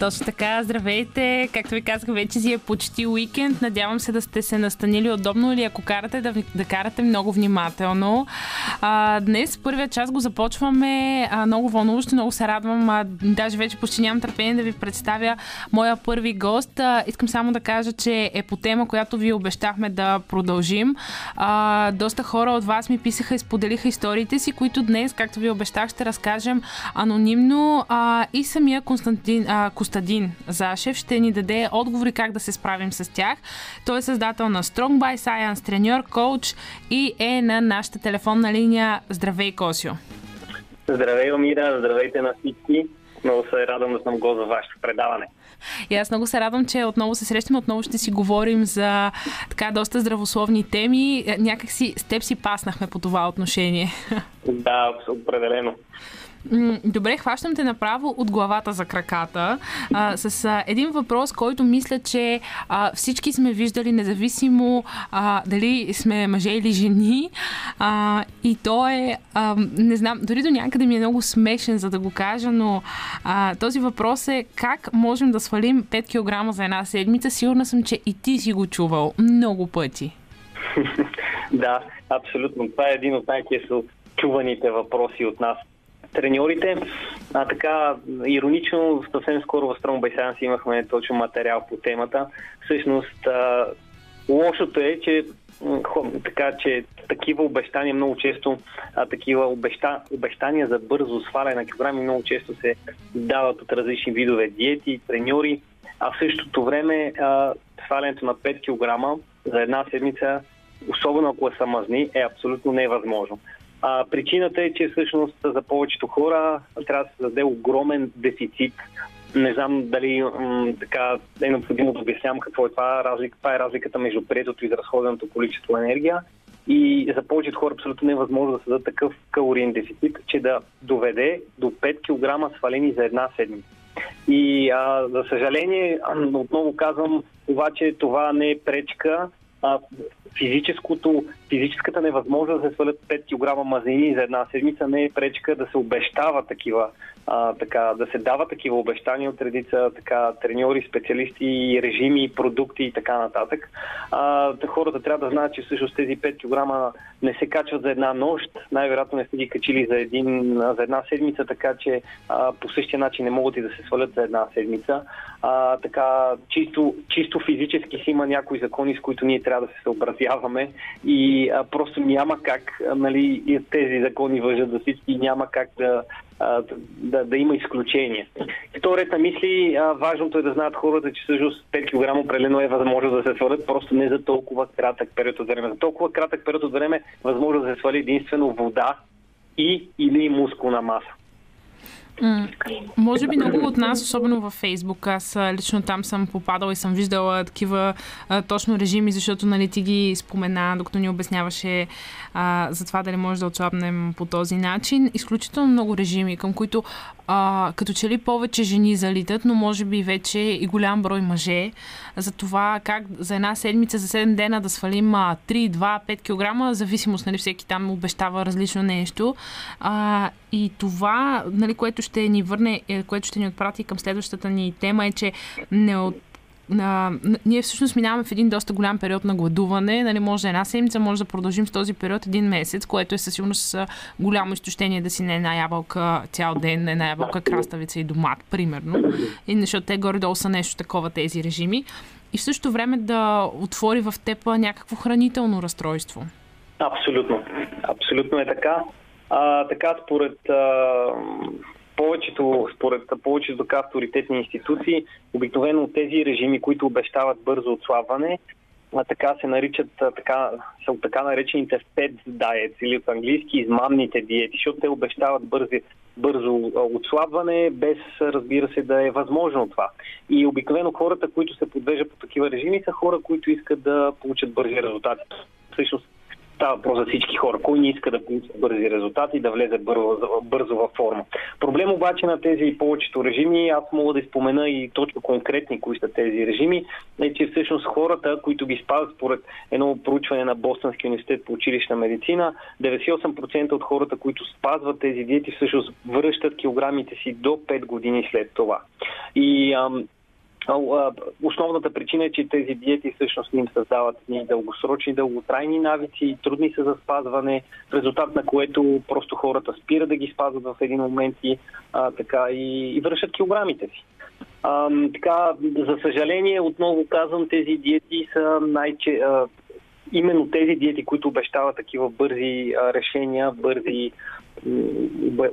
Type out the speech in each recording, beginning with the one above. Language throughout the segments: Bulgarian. Точно така, здравейте. Както ви казах, вече си е почти уикенд. Надявам се да сте се настанили удобно или ако карате, да карате много внимателно. Днес първия час го започваме много вълнуващо, много се радвам. Даже вече почти нямам търпение да ви представя моя първи гост. Искам само да кажа, че е по тема, която ви обещахме да продължим. Доста хора от вас ми писаха и споделиха историите си, които днес, както ви обещах, ще разкажем анонимно. И самия Константин Зашев ще ни даде отговори как да се справим с тях. Той е създател на Strong by Science, треньор, коуч и е на нашата телефонна линия. Здравей, Косио! Здравей, Елмира! Здравейте на всички! Много се радвам да съм гост за вашето предаване. И аз много се радвам, че отново се срещаме, отново ще си говорим за така доста здравословни теми. Някак си с теб си паснахме по това отношение. Да, определено. Добре, хващам те направо от главата за краката с един въпрос, който мисля, че всички сме виждали, независимо дали сме мъже или жени. И то е, не знам, дори до някъде ми е много смешен, за да го кажа, но този въпрос е: как можем да свалим 5 кг за една седмица? Сигурна съм, че и ти си го чувал много пъти. Да, абсолютно. Това е един от най-чуваните въпроси от нас, треньорите. Така, иронично, съвсем скоро в Strong by Science имахме точно материал по темата. Всъщност, лошото е, че че такива обещания много често, обещания за бързо сваляне на килограми много често се дават от различни видове диети, треньори, а в същото време свалянето на 5 кг за една седмица, особено ако е самазни, е абсолютно невъзможно. Причината е, че всъщност за повечето хора трябва да се даде огромен дефицит. Не знам дали така е необходимо да обяснявам какво е това. Това е разликата между приетото и изразходеното количество енергия. И за повечето хора абсолютно не е възможно да се даде такъв калориен дефицит, че да доведе до 5 кг свалени за една седмица. И за съжаление, отново казвам, обаче това не е пречка. Физическата невъзможност да се свалят 5 кг мазнини за една седмица не е пречка да се обещава такива, да се дава такива обещания от редица треньори, специалисти, режими, продукти и така нататък. Хората трябва да знаят, че всъщност тези 5 кг не се качват за една нощ, най-вероятно не сте ги качили за една седмица, така че по същия начин не могат и да се свалят за една седмица. Чисто физически си има някои закони, с които ние трябва да се съобразяваме и просто няма как, нали, тези закони важат за всички и няма как да има изключение. Втората мисли, важното е да знаят хората, че всъщност 5 кг определено е възможно да се свалят, просто не за толкова кратък период от време. За толкова кратък период от време възможно да се свали единствено вода и или мускулна маса. Може би много от нас, особено във Фейсбук, аз лично там съм попадала и съм виждала такива точно режими, защото, нали, ти ги спомена, докато ни обясняваше за това дали може да отслабнем по този начин. Изключително много режими, към които като че ли повече жени залитат, но може би вече и голям брой мъже. За това как за една седмица, за 7 дена да свалим 3, 2, 5 кг, зависимост, нали, всеки там обещава различно нещо. И това, нали, което ще ни върне, което ще ни отпрати към следващата ни тема, е, че ние всъщност минаваме в един доста голям период на гладуване. Нали, може една седмица, може да продължим с този период един месец, което е със сигурност голямо изтощение да си не една ябълка цял ден, една ябълка, краставица и домат, примерно. И защото те горе-долу са нещо такова тези режими. И в същото време да отвори в тепа някакво хранително разстройство. Абсолютно. Абсолютно е така. Така според повечето авторитетни институции, обикновено тези режими, които обещават бързо отслабване, така се наричат, са така наречените fad diets, или от английски измамните диети, защото те обещават бързо отслабване, без, разбира се, да е възможно това. И обикновено хората, които се подвеждат по такива режими, са хора, които искат да получат бързи резултати. Всъщност става въпрос за всички хора. Кой не иска да получи бързи резултати и да влезе бързо във форма? Проблем обаче на тези повечето режими, аз мога да спомена и точно конкретни кои са тези режими, е, че всъщност хората, които ги спазват според едно проучване на Бостонския университет по училищна медицина, 98% от хората, които спазват тези диети, всъщност връщат килограмите си до 5 години след това. И основната причина е, че тези диети всъщност им създават дългосрочни, дълготрайни навици, трудни са за спазване, в резултат на което просто хората спират да ги спазват в един момент и, и връщат килограмите си. За съжаление, отново казвам, тези диети са именно тези диети, които обещават такива бързи решения, бързи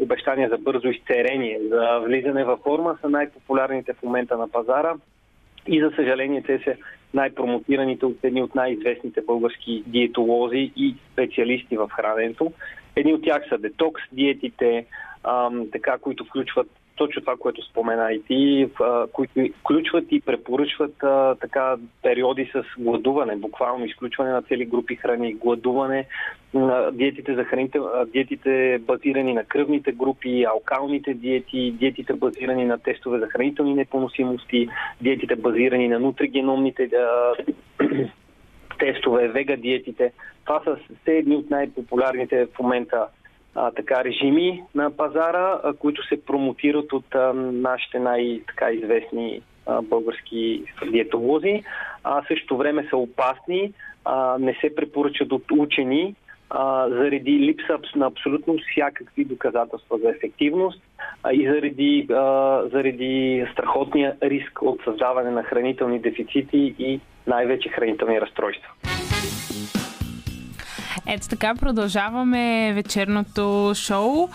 обещания за бързо изцерение, за влизане във форма, са най-популярните в момента на пазара и за съжаление те са най-промотираните от едни от най-известните български диетолози и специалисти в храненето. Едни от тях са детокс диетите, които включват точно това, което спомена и ти, които включват и препоръчват периоди с гладуване, буквално изключване на цели групи храни, гладуване, диетите за храните, диетите базирани на кръвните групи, алкалните диети, диетите базирани на тестове за хранителни непоносимости, диетите базирани на нутригеномните тестове, вега диетите. Това са все едни от най-популярните в момента режими на пазара, които се промотират от нашите най-известни български диетолози. А също време са опасни, не се препоръчат от учени заради липса на абсолютно всякакви доказателства за ефективност и заради страхотния риск от създаване на хранителни дефицити и най-вече хранителни разстройства. Ето така, продължаваме вечерното шоу.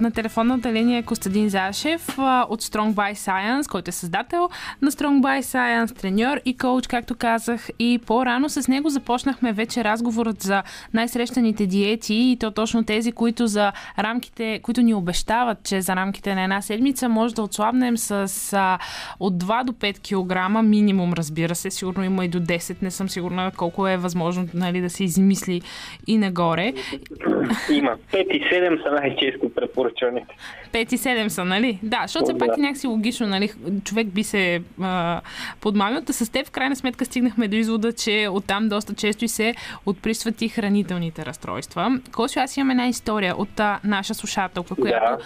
На телефонната линия е Константин Зашев от Strong by Science, който е създател на Strong by Science, треньор и коуч, както казах. И по-рано с него започнахме вече разговорът за най-срещаните диети и то точно тези, които за рамките, които ни обещават, че за рамките на една седмица може да отслабнем с от 2 до 5 кг минимум, разбира се. Сигурно има и до 10, не съм сигурна колко е възможно да се измисли и нагоре. Има. 5 и 7 са най-често препоръчаните. 5 и 7 са, нали? Да, защото все пак е някакси логично, нали? Човек би се подмамил. С теб в крайна сметка стигнахме до извода, че оттам доста често и се отприсват и хранителните разстройства. Косо, аз имам една история от наша слушателка, която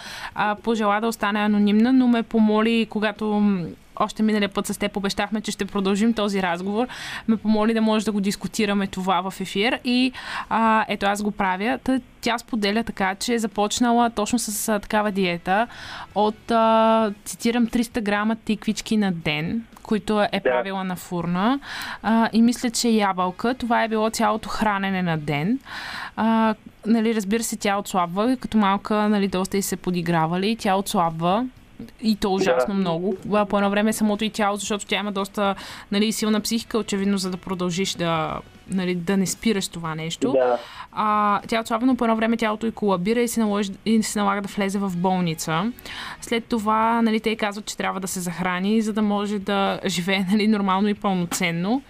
пожела да остане анонимна, но ме помоли, когато още миналия път с теб обещахме, че ще продължим този разговор, ме помоли да може да го дискутираме това в ефир и ето аз го правя. Тя споделя така, че е започнала точно с такава диета от, цитирам, 300 грама тиквички на ден, които е правила на фурна и мисля, че ябълка. Това е било цялото хранене на ден. Нали, разбира се, тя отслабва, като малка доста и се подигравали и тя отслабва. И то ужасно много. По едно време самото и тяло, защото тя има доста силна психика, очевидно, за да продължиш да не спираш това нещо. Да. Тя отслабва, но по едно време тялото и колабира и се налага да влезе в болница. След това те казват, че трябва да се захрани, за да може да живее нормално и пълноценно.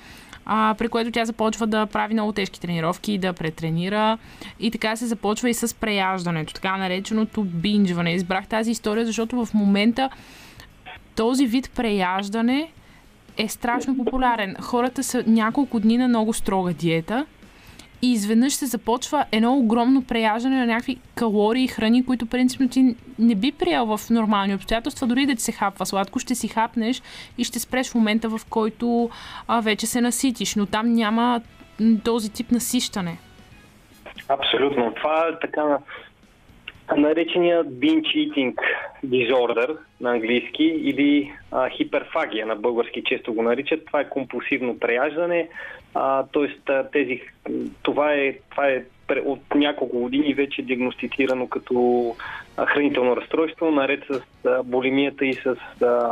При което тя започва да прави много тежки тренировки и да претренира. И така се започва и с преяждането, така нареченото бинджване. Избрах тази история, защото в момента този вид преяждане е страшно популярен. Хората са няколко дни на много строга диета и изведнъж се започва едно огромно преяждане на някакви калории и храни, които принципно ти не би приел в нормални обстоятелства, дори да ти се хапва сладко, ще си хапнеш и ще спреш в момента, в който вече се наситиш, но там няма този тип насищане. Абсолютно. Това е така наречения binge eating disorder на английски или хиперфагия на български често го наричат. Това е компулсивно преяждане. Това е от няколко години вече диагностицирано като хранително разстройство, наред с булимията и с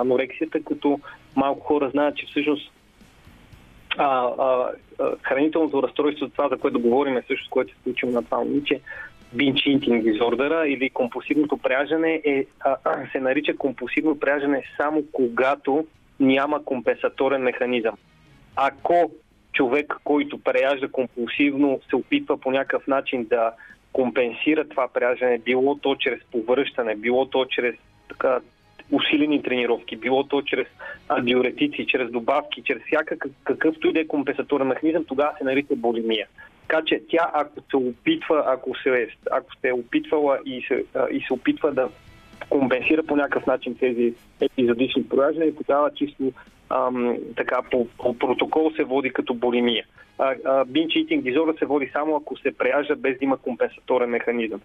анорексията, като малко хора знаят, че всъщност хранителното разстройство, това за което говорим, е всъщност, което се случим на това момиче, binge eating disorder или компулсивното преяждане се нарича компулсивно преяждане само когато няма компенсаторен механизъм. Ако човек, който преяжда компулсивно, се опитва по някакъв начин да компенсира това преяждане, било то чрез повръщане, било то чрез така усилени тренировки, било то чрез диуретици, чрез добавки, чрез какъвто и да е компенсаторен механизъм, тогава се нарича булимия. Така че тя, ако се опитва, ако се е опитвала и се опитва да компенсира по някакъв начин тези епизодични прояждания, тогава чисто така по протокол се води като булимия. Binge eating disorder се води само ако се преяжда без да има компенсаторен механизъм.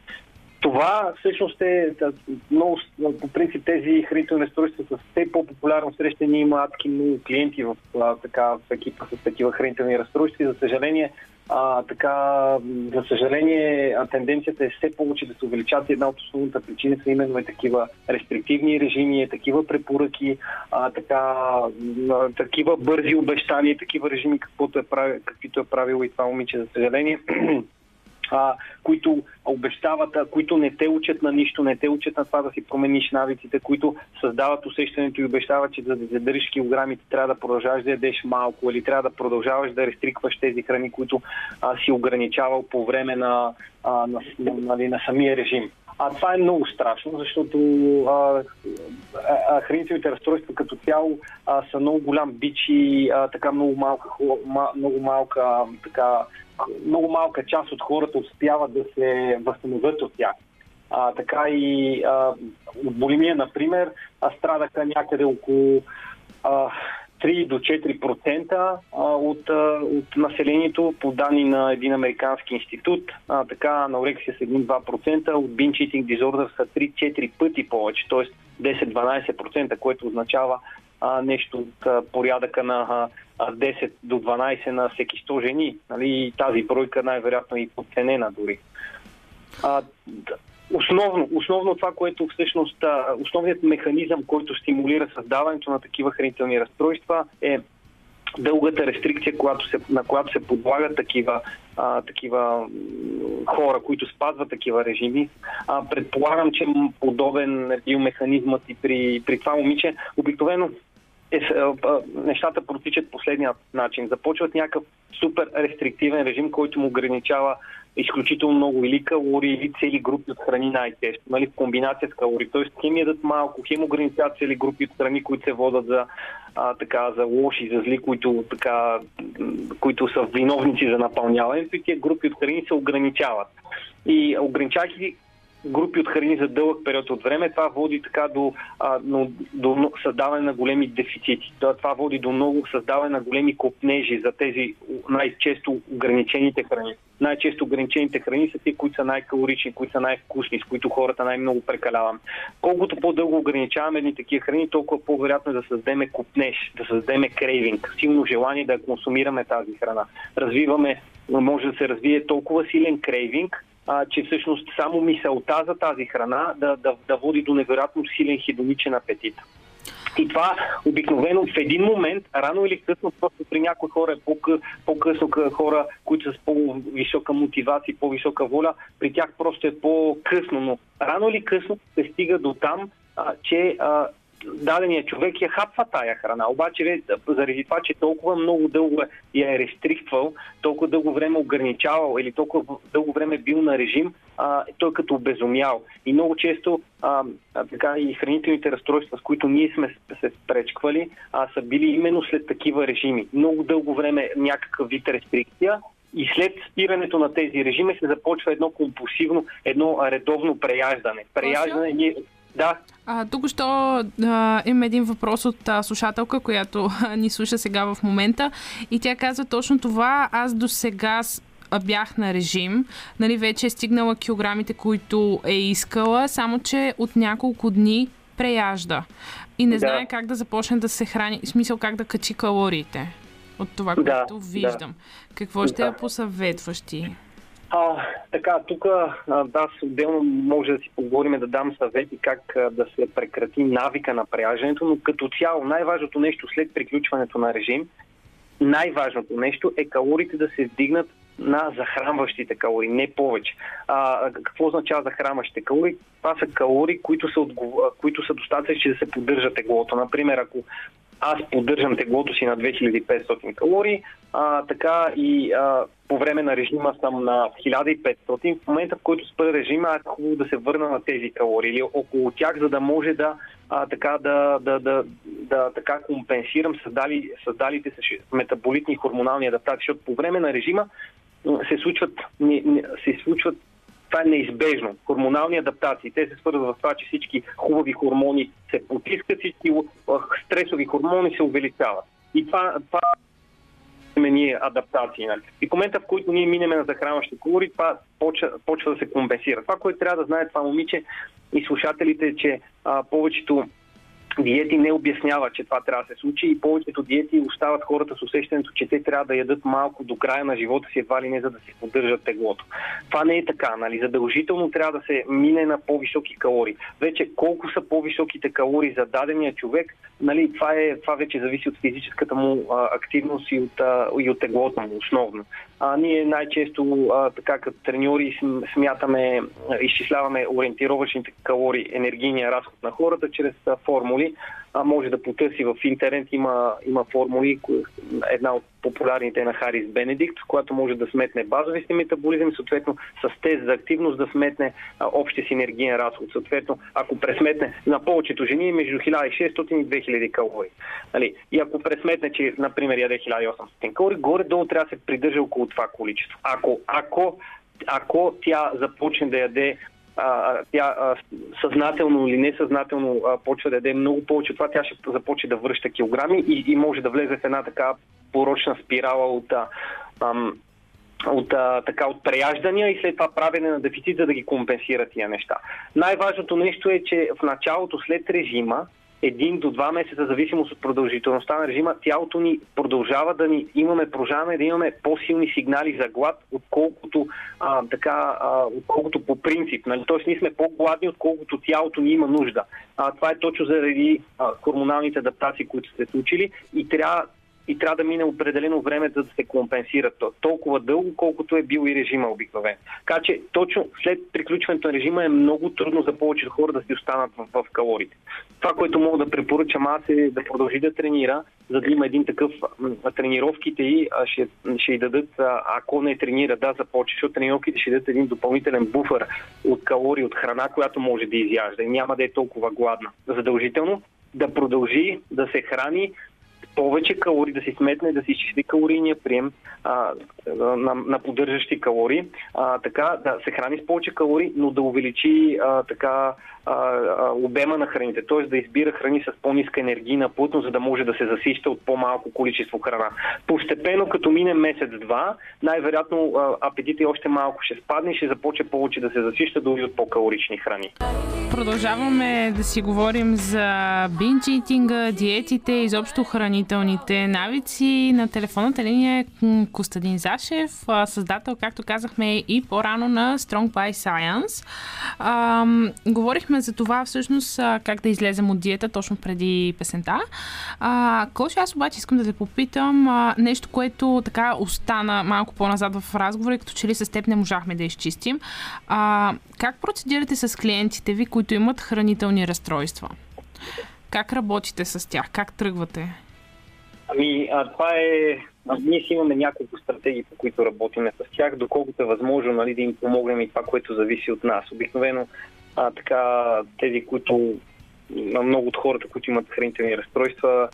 Това всъщност е много, по принцип тези хранителни разстройства са все по-популярно срещани, има адски много клиенти в екипа с такива хранителни разстройства. За съжаление, тенденцията е все повече да се увеличат. Една от основната причина са именно и такива рестриктивни режими, такива препоръки, такива бързи обещания, такива режими, каквито е правило и това момиче, за съжаление. Които обещават, които не те учат на нищо, не те учат на това да си промениш навиците, които създават усещането и обещават, че за да задържиш килограмите трябва да продължаваш да ядеш малко или трябва да продължаваш да рестрикваш тези храни, които си ограничавал по време на самия режим. А това е много страшно, защото хранителните разстройства като цяло са много голям бич и много малка част от хората успяват да се възстановят от тях. Така и от булимия, например, страдаха някъде около 3 до 4% от населението, по данни на един американски институт. Анорексия с 1-2%, от binge eating disorder са 3-4 пъти повече, т.е. 10-12%, което означава нещо от порядъка на 10 до 12 на всеки 100 жени. Нали? Тази бройка най-вероятно е и подценена дори. Основно това, което всъщност основният механизъм, който стимулира създаването на такива хранителни разстройства, е дългата рестрикция, на която се подлагат такива хора, които спазват такива режими. Предполагам, че подобен е бил механизмът и при това момиче. Обикновено нещата протичат последния начин. Започват някакъв супер рестриктивен режим, който му ограничава изключително много или калории, или цели групи от храни най-тежко, нали, в комбинация с калории. Тоест хем ядат малко, хем ограничават цели групи от храни, които се водят за лоши, за зли, които са виновници за напълняването, и тези групи от храни се ограничават. И ограничавайки групи от храни за дълъг период от време, това води така до създаване на големи дефицити. Това води до много създаване на големи копнежи за тези най-често ограничените храни. Най-често ограничените храни са тези, които са най-калорични, които са най-вкусни, с които хората най-много прекаляваме. Колкото по-дълго ограничаваме едни такива храни, толкова по-вероятно е да създадем копнеж, да създадем крейвинг, силно желание да консумираме тази храна. Може да се развие толкова силен крейвинг, че всъщност само мисълта за тази храна да води до невероятно силен хедоничен апетит. И това обикновено в един момент, рано или късно, просто при някои хора е по-късно, хора, които са с по-висока мотивация, по-висока воля, при тях просто е по-късно, но рано или късно се стига до там, че даденият човек я хапва тая храна. Обаче заради това, че толкова много дълго я е рестриктвал, толкова дълго време ограничавал или толкова дълго време бил на режим, той като обезумял. И много често така и хранителните разстройства, с които ние сме се спречквали, са били именно след такива режими. Много дълго време някакъв вид рестрикция и след спирането на тези режими се започва едно компулсивно, едно редовно преяждане. Преяждане. Да. Току-що има един въпрос от слушателка, която ни слуша сега в момента, и тя казва точно това. Аз до сега бях на режим, нали, вече е стигнала килограмите, които е искала, само че от няколко дни преяжда и не знае как да започне да се храни, в смисъл как да качи калориите от това, което виждам. Какво ще я посъветваш ти? Тук отделно може да си поговорим, да дам съвети как да се прекрати навика на преяждането, но като цяло най-важното нещо след приключването на режим, най-важното нещо е калориите да се вдигнат на захранващите калории, не повече. Какво означава захранващите калории? Това са калории, които са достатъчни да се поддържа теглото. Например, ако аз поддържам теглото си на 2500 калории, така и по време на режима съм на 1500. В момента, в който спра режима, е хубаво да се върна на тези калории или около тях, за да може да така компенсирам създалите се метаболитни хормонални адаптации, защото по време на режима се случват. Това е неизбежно. Хормонални адаптации. Те се свързват с това, че всички хубави хормони се потискат, всички стресови хормони се увеличават. И това ние адаптации. И в момента, в който ние минеме на захранващи калории, това почва да се компенсира. Това, което трябва да знае това момиче и слушателите, е, че повечето диети не обясняват, че това трябва да се случи, и повечето диети остават хората с усещането, че те трябва да ядат малко до края на живота си, едва ли не, за да се поддържат теглото. Това не е така, нали? Задължително трябва да се мине на по-високи калории. Вече колко са по-високите калории за дадения човек, нали, това вече зависи от физическата му активност и от теглото му основно. Ние най-често така като треньори смятаме, изчисляваме ориентировъчните калории, енергийния разход на хората чрез формули. Може да потърси в интернет, има формули, една от популярните е на Харис Бенедикт, която може да сметне базови си метаболизъм, съответно с тест за активност да сметне общия си енергиен разход. Съответно, ако пресметне на повечето жени между 1600 и 2000 калории. Нали? И ако пресметне, че, например, яде 1800 калории, горе-долу трябва да се придържа около това количество. Ако тя започне да яде, тя съзнателно или несъзнателно почва да яде много повече, това тя ще започне да връща килограми и може да влезе в една така порочна спирала от преяждания и след това правене на дефицит, за да ги компенсира тия неща. Най-важното нещо е, че в началото след режима, 1 до 2 месеца, зависимост от продължителността на режима, тялото ни продължава да имаме по-силни сигнали за глад, отколкото по принцип. Нали? Тоест, ние сме по-гладни, отколкото тялото ни има нужда. Това е точно заради хормоналните адаптации, които сте случили, и трябва да мине определено време, за да се компенсира то. Толкова дълго, колкото е бил и режима обикновен. Така че точно след приключването на режима е много трудно за повечето хора да си останат в калориите. Това, което мога да препоръчам аз, е да продължи да тренира, за да има един такъв... Тренировките ѝ ще ѝ дадат, ако не тренира, да започне, защото тренировките ще дадат един допълнителен буфер от калории, от храна, която може да изяжда и няма да е толкова гладна. Задължително да продължи да се храни повече калории, да си сметне, да си изчисли калорийния прием на поддържащи калории, така да се храни с повече калории, но да увеличи обема на храните, т.е. да избира храни с по-ниска енергийна плътност, за да може да се засища от по-малко количество храна. Постепенно, като мине месец-два, най-вероятно апетитът още малко ще спадне и ще започне повече да се засища дори от по-калорични храни. Продължаваме да си говорим за бинч итинга, диетите, изобщо хранителните навици. На телефонната линия е Константин Зашев, създател, както казахме, и по-рано на Strong by Science. Говорихме за това всъщност как да излезем от диета точно преди песента. Коша, аз обаче искам да те попитам нещо, което така остана малко по-назад в разговора, като че ли с теб не можахме да изчистим. Как процедирате с клиентите ви, които имат хранителни разстройства? Как работите с тях? Как тръгвате? Това е... Ние си имаме няколко стратегии, по които работиме с тях, доколкото е възможно, нали, да им помогнем и това, което зависи от нас. Обикновено тези, които... Много от хората, които имат хранителни разстройства,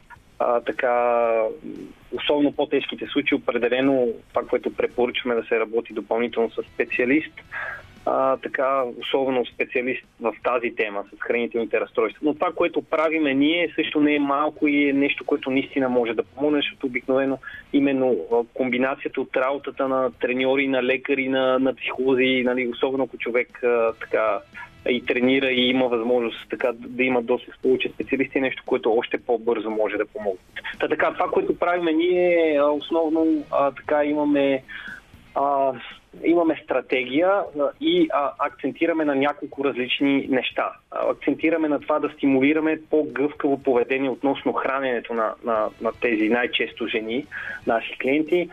особено по-тежките случаи, определено това, което препоръчваме, да се работи допълнително с специалист, особено специалист в тази тема с хранителните разстройства. Но това, което правиме ние, също не е малко и е нещо, което наистина може да помогне, защото обикновено именно комбинацията от работата на треньори, на лекари, на психолози, нали, особено ако човек и тренира и има възможност да има доста повече специалисти, нещо, което още по-бързо може да помогне. Това, което правиме ние, основно имаме стратегия и акцентираме на няколко различни неща. акцентираме на това да стимулираме по-гъвкаво поведение относно храненето на тези най-често жени, наши клиенти.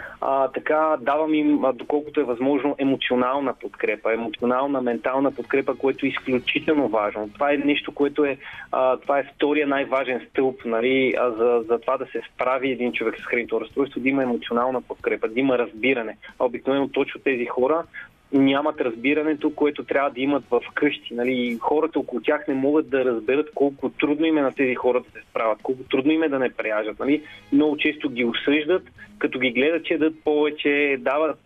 Така давам им, доколкото е възможно, емоционална подкрепа, емоционална, ментална подкрепа, което е изключително важно. Това е нещо, което е, това е втория най-важен стълб, нали, за това да се справи един човек с хранително разстройство, да има емоционална подкрепа, да има разбиране. Обикновено точно тези хора нямат разбирането, което трябва да имат в къщи. Нали? Хората около тях не могат да разберат колко трудно им е на тези хора да се справят, колко трудно им е да не пряжат. Нали? Много често ги осъждат, като ги гледат, че дадат повече, дават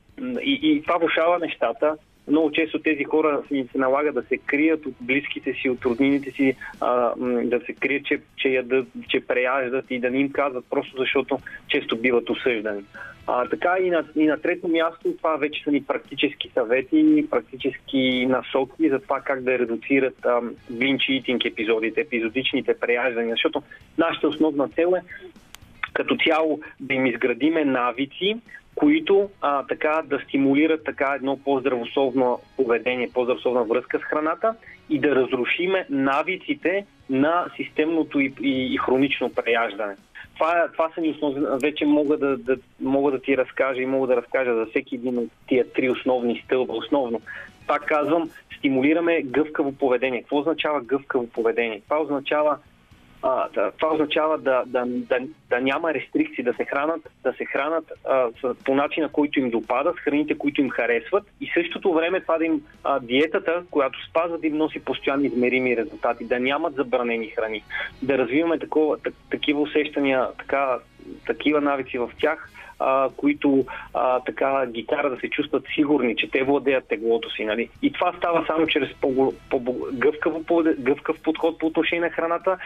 и това влошава нещата. Много често тези хора се налага да се крият от близките си, от роднините си, да се крият, че ядат, че преяждат и да не им казват, просто защото често биват осъждани. Така и на трето място, това вече са ни практически съвети, практически насоки за това как да редуцират binge eating епизодите, епизодичните преяждания, защото нашата основна цел е като цяло да им изградиме навици, които така да стимулират така едно по-здравословно поведение, по-здравословна връзка с храната и да разрушиме навиците на системното и хронично преяждане. Това са ни основни, вече мога да ти разкажа и мога да разкажа за всеки един от тия три основни стълба. Основно, пак казвам, стимулираме гъвкаво поведение. Какво означава гъвкаво поведение? Това означава да няма рестрикции, да се хранат по начина, който им допада, с храните, които им харесват, и същото време това да им диетата, която спазват, им носи постоянни измерими резултати, да нямат забранени храни, да развиваме такива усещания, такива навици в тях, които така ги кара да се чувстват сигурни, че те владеят теглото си. Нали? И това става само чрез по-гъвкав подход по отношение на храната,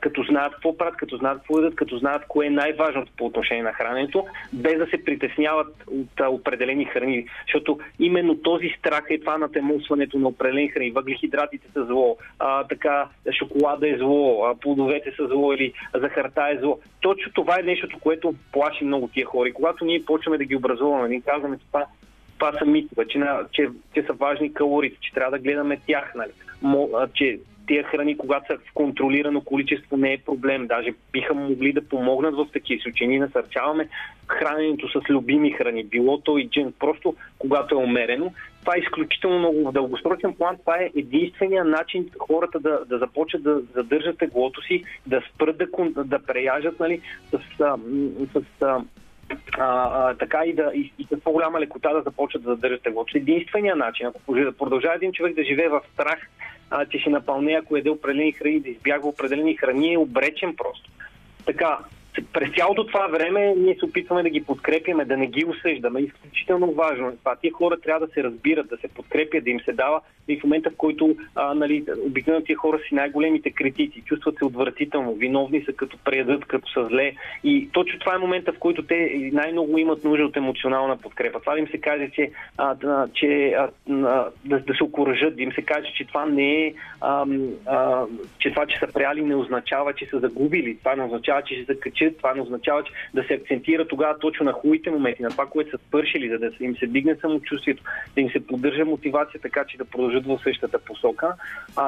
като знаят какво правят, като знаят какво едат, като знаят кое е най-важното по отношение на храненето, без да се притесняват от определени храни. Защото именно този страх е това натемусването на определени храни. Въглехидратите са зло, така шоколада е зло, плодовете са зло или захарта е зло. Точно това е нещото, което плаши много тия хора. И когато ние почваме да ги образуваме, ние казваме, че това са митове, че са важни калориите, че трябва да гледаме тях, нали? Че тия храни, когато са в контролирано количество, не е проблем. Даже биха могли да помогнат в такива случаи. Ние насърчаваме храненето с любими храни, било то и джинк, просто когато е умерено. Това е изключително много в дългосрочен план. Това е единствения начин хората да започнат да задържат теглото си, да спрат да преяжат, нали, така и с по-голяма лекота да започват да задържат теглото. Единствения начин, ако продължава един човек да живее в страх, че ще напълне, ако яде определени храни, да избягва определени храни, е обречен просто. Така, през цялото това време ние се опитваме да ги подкрепяме, да не ги осъждаме. Изключително важно. Тия хора трябва да се разбират, да се подкрепят, да им се дава. И в момента, в който нали, обикновено тия хора си най-големите критици, чувстват се отвратително, виновни са като преядат, като са зле. И точно това е момента, в който те най-много имат нужда от емоционална подкрепа. Това да им се каже, че да се окуражат, да им се каже, че това не е, че това, че са пряли, не означава, че са загубили. Това не означава, че ще закачат. Това не означава, че да се акцентира тогава точно на хубавите моменти, на това, което са свършили, за да им се дигне самочувствието, да им се поддържа мотивация, така че да продължат в същата посока.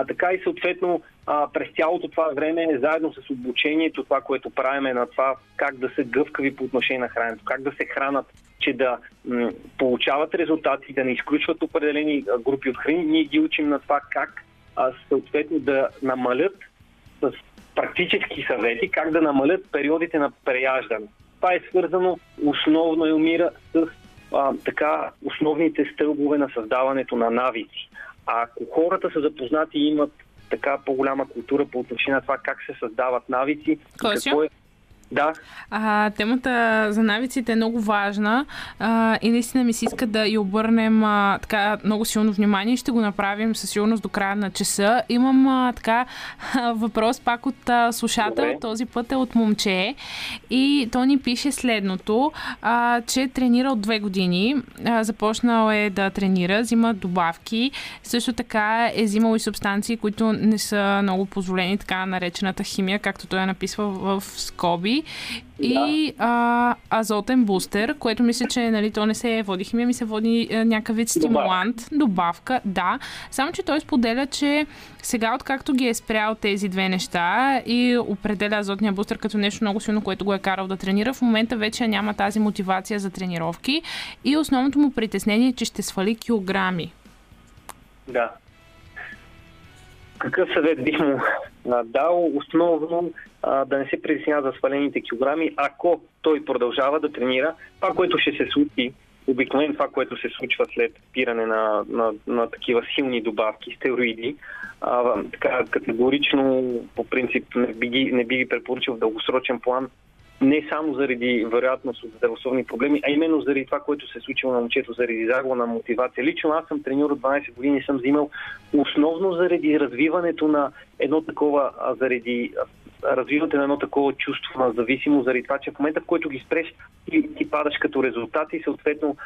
Така и съответно през цялото това време, заедно с обучението, това, което правим е на това как да са гъвкави по отношение на храненето, как да се хранат, че да получават резултати, да не изключват определени групи от храни, ние ги учим на това как съответно да намалят с практически съвети как да намалят периодите на преяждане. Това е свързано основно, Елмира, с така основните стълбове на създаването на навици. А ако хората са запознати и имат така по-голяма култура по отношение на това как се създават навици, какво е... Да. Темата за навиците е много важна и наистина ми се иска да ѝ обърнем така много силно внимание. Ще го направим със сигурност до края на часа. Имам така въпрос пак от слушател. Добре. Този път е от момче и то ни пише следното, че тренира от 2 години. Започнал е да тренира, взима добавки. Също така е взимал и субстанции, които не са много позволени, така наречената химия, както той я написва в скоби. и азотен бустер, което мисля, че нали, то не се води химия, ми се води някакъв вид стимулант, добавка, да. Само, че той споделя, че сега откакто ги е спрял тези две неща и определя азотния бустер като нещо много силно, което го е карал да тренира, в момента вече няма тази мотивация за тренировки и основното му притеснение е, че ще свали килограми. Да. Какъв съвет бих му дал? Основно да не се притеснява за свалените килограми, ако той продължава да тренира. Това, което ще се случи, обикновено това, което се случва след спиране на такива силни добавки, стероиди, така категорично, по принцип, не би ги препоръчал в дългосрочен план, не само заради вероятност от здравословни проблеми, а именно заради това, което се е случило на момчето, заради загуба на мотивация. Лично аз съм треньор от 12 години и съм взимал основно заради развиването на едно такова, чувство на зависимост, заради това, че в момента, в който ги спреш, ти падаш като резултат и съответно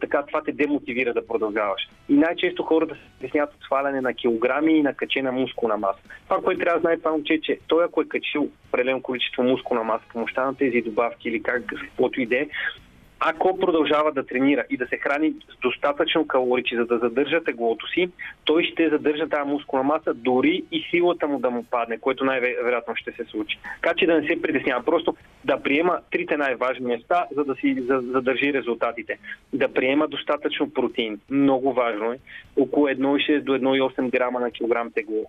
така това те демотивира да продължаваш. И най-често хората се стесняват от сваляне на килограми и на качена мускулна маса. Това, което трябва да знае това момче, че той, ако е качил определено количество мускулна маса с помощта на тези добавки или каквото иде, ако продължава да тренира и да се храни с достатъчно калоричи, за да задържа теглото си, той ще задържа тази мускулна маса, дори и силата му да му падне, което най-вероятно ще се случи. Така че да не се притеснява, просто да приема трите най-важни места, за да си задържи резултатите. Да приема достатъчно протеин, много важно е, около 1,6 до 1,8 грама на килограм тегло.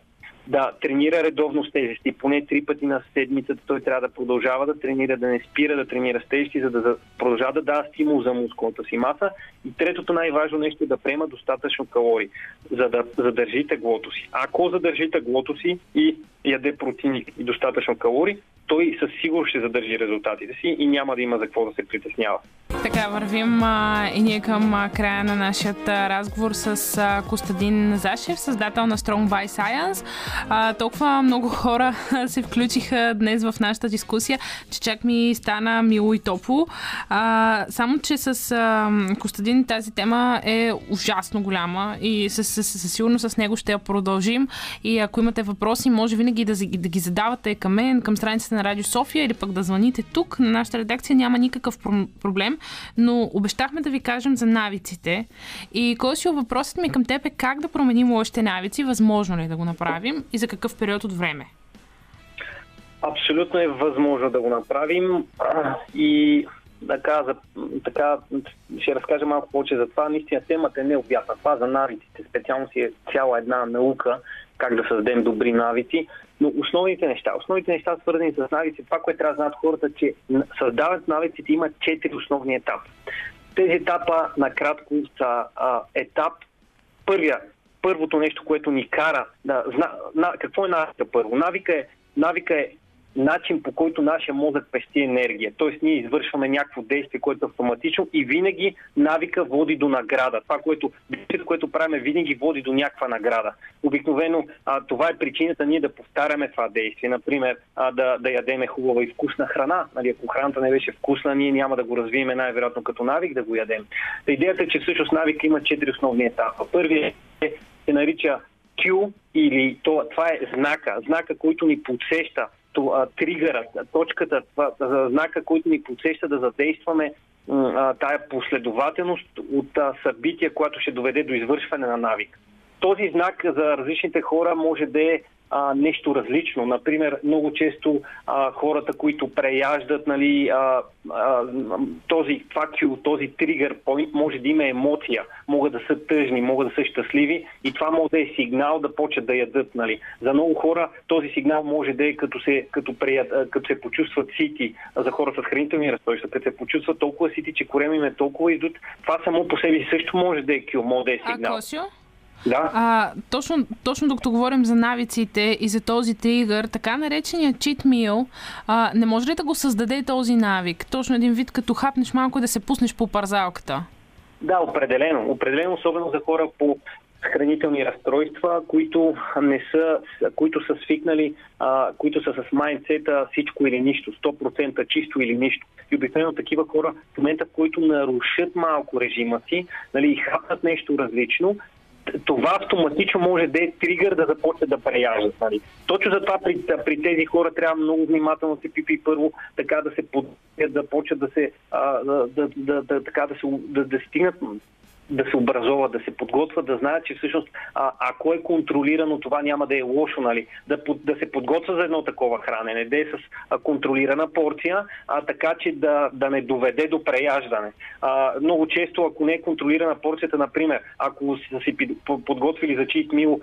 Да тренира редовно с тежести, поне 3 пъти на седмицата той трябва да продължава да тренира, да не спира да тренира с тежести, за да продължава да дава стимул за мускулната си маса. И третото най-важно нещо е да приема достатъчно калории, за да задържи теглото си. Ако задържи теглото си и яде протеини и достатъчно калории, той със сигурност ще задържи резултатите си и няма да има за какво да се притеснява. Така, вървим и ние към края на нашия разговор с Константин Зашев, създател на Strong by Science. Толкова много хора се включиха днес в нашата дискусия, че чак ми стана мило и топло. Само, че с Константин тази тема е ужасно голяма и със сигурност с него ще я продължим. И ако имате въпроси, може винаги да ги задавате към мен, към страницата на Радио София или пък да звъните тук. На нашата редакция няма никакъв проблем, но обещахме да ви кажем за навиците. И Косио, въпросът ми към теб е как да променим лошите навици, възможно ли да го направим и за какъв период от време? Абсолютно е възможно да го направим и така ще разкажа малко повече за това. Наистина темата е необятна. Това за навиците специално си е цяла една наука, как да създадем добри навици. Но основните неща свързани с навици, това, което трябва да знаят хората, че създаването на навиците има 4 основни етапа. Тези етапа накратко са етап първото нещо, което ни кара да знае какво е навика първо. Навика е начин, по който нашия мозък пести енергия. Тоест ние извършваме някакво действие, което е автоматично и винаги навика води до награда. Това, което правим, винаги води до някаква награда. Обикновено това е причината ние да повтаряме това действие. Например, да ядеме хубава и вкусна храна. Нали, ако храната не беше вкусна, ние няма да го развиеме най-вероятно като навик да го ядем. Та идеята е, че всъщност навика има 4 основни етапа. Първият се нарича Q, или това е знака, който ни подсеща, тригъра, точката, знака, който ни подсеща да задействаме тая последователност от събития, която ще доведе до извършване на навик. Този знак за различните хора може да е нещо различно. Например, много често хората, които преяждат, нали, този тригър поинт може да има емоция. Могат да са тъжни, могат да са щастливи и това може да е сигнал да почат да ядат. Нали. За много хора този сигнал може да е като се почувстват сити. За хора с хранителни разстройства, като се почувстват толкова сити, че корема им е толкова издут. Това само по себе също може да е сигнал. Да. Точно докато говорим за навиците и за този тригър, така наречения cheat meal, не може ли да го създаде този навик? Точно един вид, като хапнеш малко да се пуснеш по парзалката. Да, определено, особено за хора по хранителни разстройства, които са свикнали, които са с майндсета всичко или нищо, 100% чисто или нищо. И обикновено такива хора в момента, в който нарушат малко режима си, нали, и хапнат нещо различно, това автоматично може да е тригър да започне да преяждат. Нали? Точно затова при тези хора трябва много внимателно се пипи първо, така да се подпитят, да почват да стигнат, да се образоват, да се подготвят, да знаят, че всъщност ако е контролирано, това няма да е лошо, нали? Да се подготвя за едно такова хранене, да е с контролирана порция, така че да не доведе до преяждане. Много често, ако не е контролирана порцията, например, ако са си подготвили за чийт мил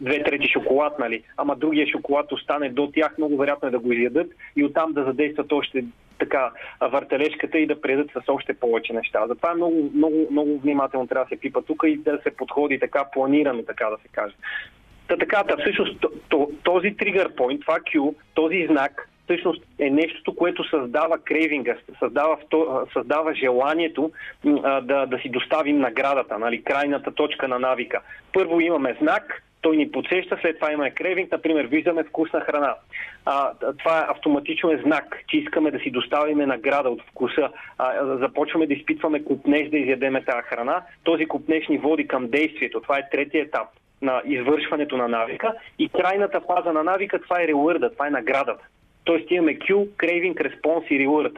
две трети шоколад, нали? Ама другия шоколад остане до тях, много вероятно е да го изядат и оттам да задействат още така въртележката и да предат с още повече неща. Затова много, много, много внимателно трябва да се пипа тук и да се подходи така планирано, така да се каже. Всъщност този тригър пойнт, това Q, този знак, всъщност е нещото, което създава крейвинга, създава желанието да си доставим наградата, нали, крайната точка на навика. Първо имаме знак, той ни подсеща, след това имаме крейвинг, например, виждаме вкусна храна. Това автоматично е знак, че искаме да си доставиме награда от вкуса. Започваме да изпитваме купнеж да изядеме тази храна. Този купнеж ни води към действието. Това е третия етап на извършването на навика. И крайната фаза на навика, това е reward, това е наградата. Тоест имаме Q, крейвинг, респонс и reward.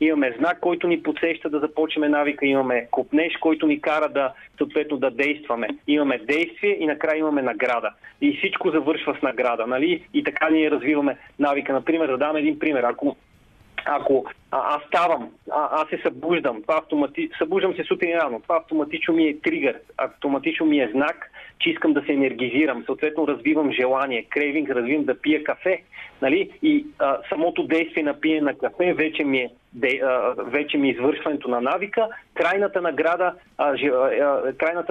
Имаме знак, който ни подсеща да започнем навика, имаме копнеж, който ни кара съответно да действаме. Имаме действие и накрая имаме награда. И всичко завършва с награда, нали? И така ние развиваме навика. Например, да дам един пример. Ако аз ставам, аз се събуждам, събуждам се сутрин рано, това автоматично ми е тригър, автоматично ми е знак, че искам да се енергизирам, съответно развивам желание, крейвинг, развивам да пия кафе, нали? И самото действие на пиене на кафе вече ми е извършването на навика. Крайната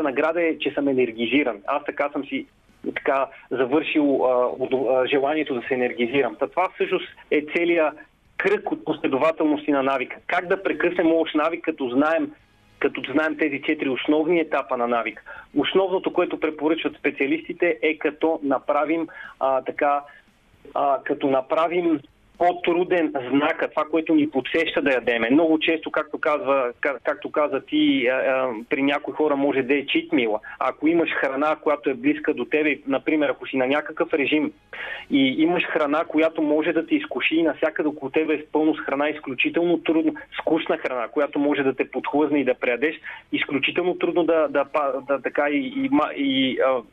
награда, е, че съм енергизиран. Аз така съм си завършил желанието да се енергизирам. Това всъщност е целият кръг от последователности на навика. Как да прекъснем лош навик, като знаем тези 4 основни етапа на навик? Основното, което препоръчват специалистите, е като направим по-труден знак, това, което ни подсеща да ядеме. Много често, както каза ти, при някои хора може да е чит мила. Ако имаш храна, която е близка до тебе, например, ако си на някакъв режим и имаш храна, която може да те изкуши и навсякъде около тебе е пълно с храна, изключително трудно, скучна храна, която може да те подхлъзне и да преядеш, изключително трудно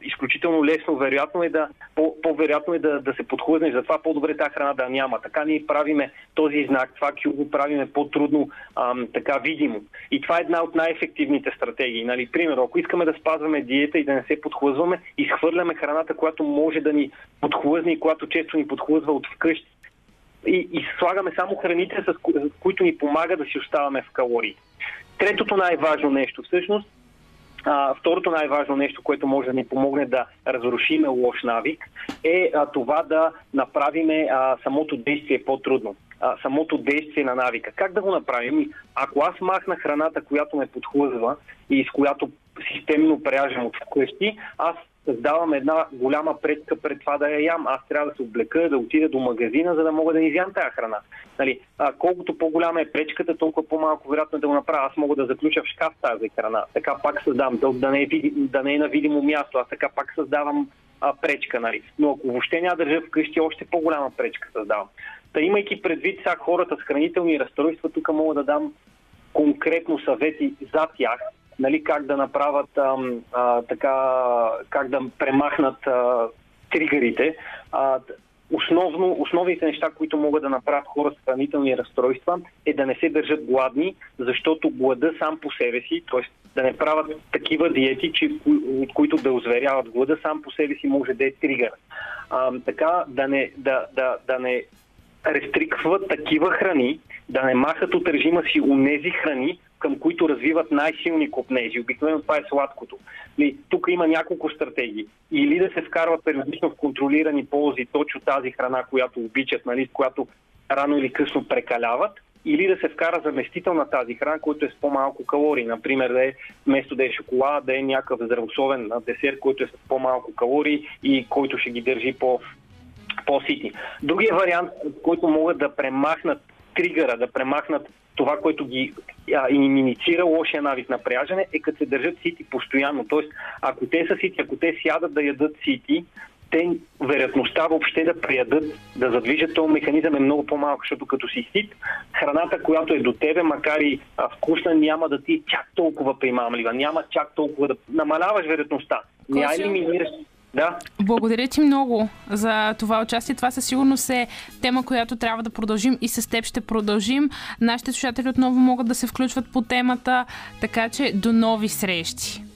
изключително лесно, вероятно е по-вероятно е да се подхлъзнеш, затова по-добре тази храна да няма. Така ние правиме този знак, това Q го правиме по-трудно видимо. И това е една от най-ефективните стратегии. Нали? Примерно, ако искаме да спазваме диета и да не се подхлъзваме, изхвърляме храната, която може да ни подхлъзне и която често ни подхлъзва от вкъщи. И слагаме само храните, с които ни помага да си оставаме в калории. Третото най-важно нещо всъщност, второто най-важно нещо, което може да ни помогне да разрушиме лош навик, е това да направиме самото действие по-трудно. Самото действие на навика. Как да го направим? Ако аз махна храната, която ме подхлъзва и с която системно преяждам от вкъщи, аз създавам една голяма пречка пред това да я ям. Аз трябва да се облека, да отида до магазина, за да мога да изям тая храна. Нали? Колкото по-голяма е пречката, толкова по-малко вероятно е да го направя. Аз мога да заключа в шкаф тази храна. Така пак създавам, да не е на видимо място. Аз така пак създавам пречка. Нали? Но ако въобще не я държа вкъщи, още по-голяма пречка създавам. Имайки предвид сега хората с хранителни разстройства, тук мога да дам конкретно съвети за тях. Нали, как да направят, как да премахнат тригърите. Основните неща, които могат да направят хора с хранителни разстройства, е да не се държат гладни, защото глада сам по себе си, т.е. да не правят такива диети, от които да озверяват. Глада сам по себе си може да е тригър. Да не рестрикват такива храни, да не махат от режима си онези храни, към които развиват най-силни копнежи. Обикновено това е сладкото. Тук има няколко стратегии. Или да се вкарват периодично в контролирани ползи точно тази храна, която обичат, нали, която рано или късно прекаляват, или да се вкара заместител на тази храна, който е с по-малко калории. Например, вместо да е шоколад, да е някакъв здравословен десерт, който е с по-малко калории и който ще ги държи по-ситни. Другия вариант, който могат да премахнат тригъра, да премахнат това, което ги и им инициира лошия навик на пряжене, е като се държат сити постоянно. Тоест, ако те са сити, ако те сядат да ядат сити, те вероятността въобще да приядат, да задвижат този механизъм е много по-малко, защото като си сит, храната, която е до тебе, макар и вкусна, няма да ти е чак толкова примамлива, няма чак толкова да намаляваш вероятността. Не елиминираш. Да. Благодаря ти много за това участие. Това със сигурност е тема, която трябва да продължим и с теб ще продължим. Нашите слушатели отново могат да се включват по темата, така че до нови срещи.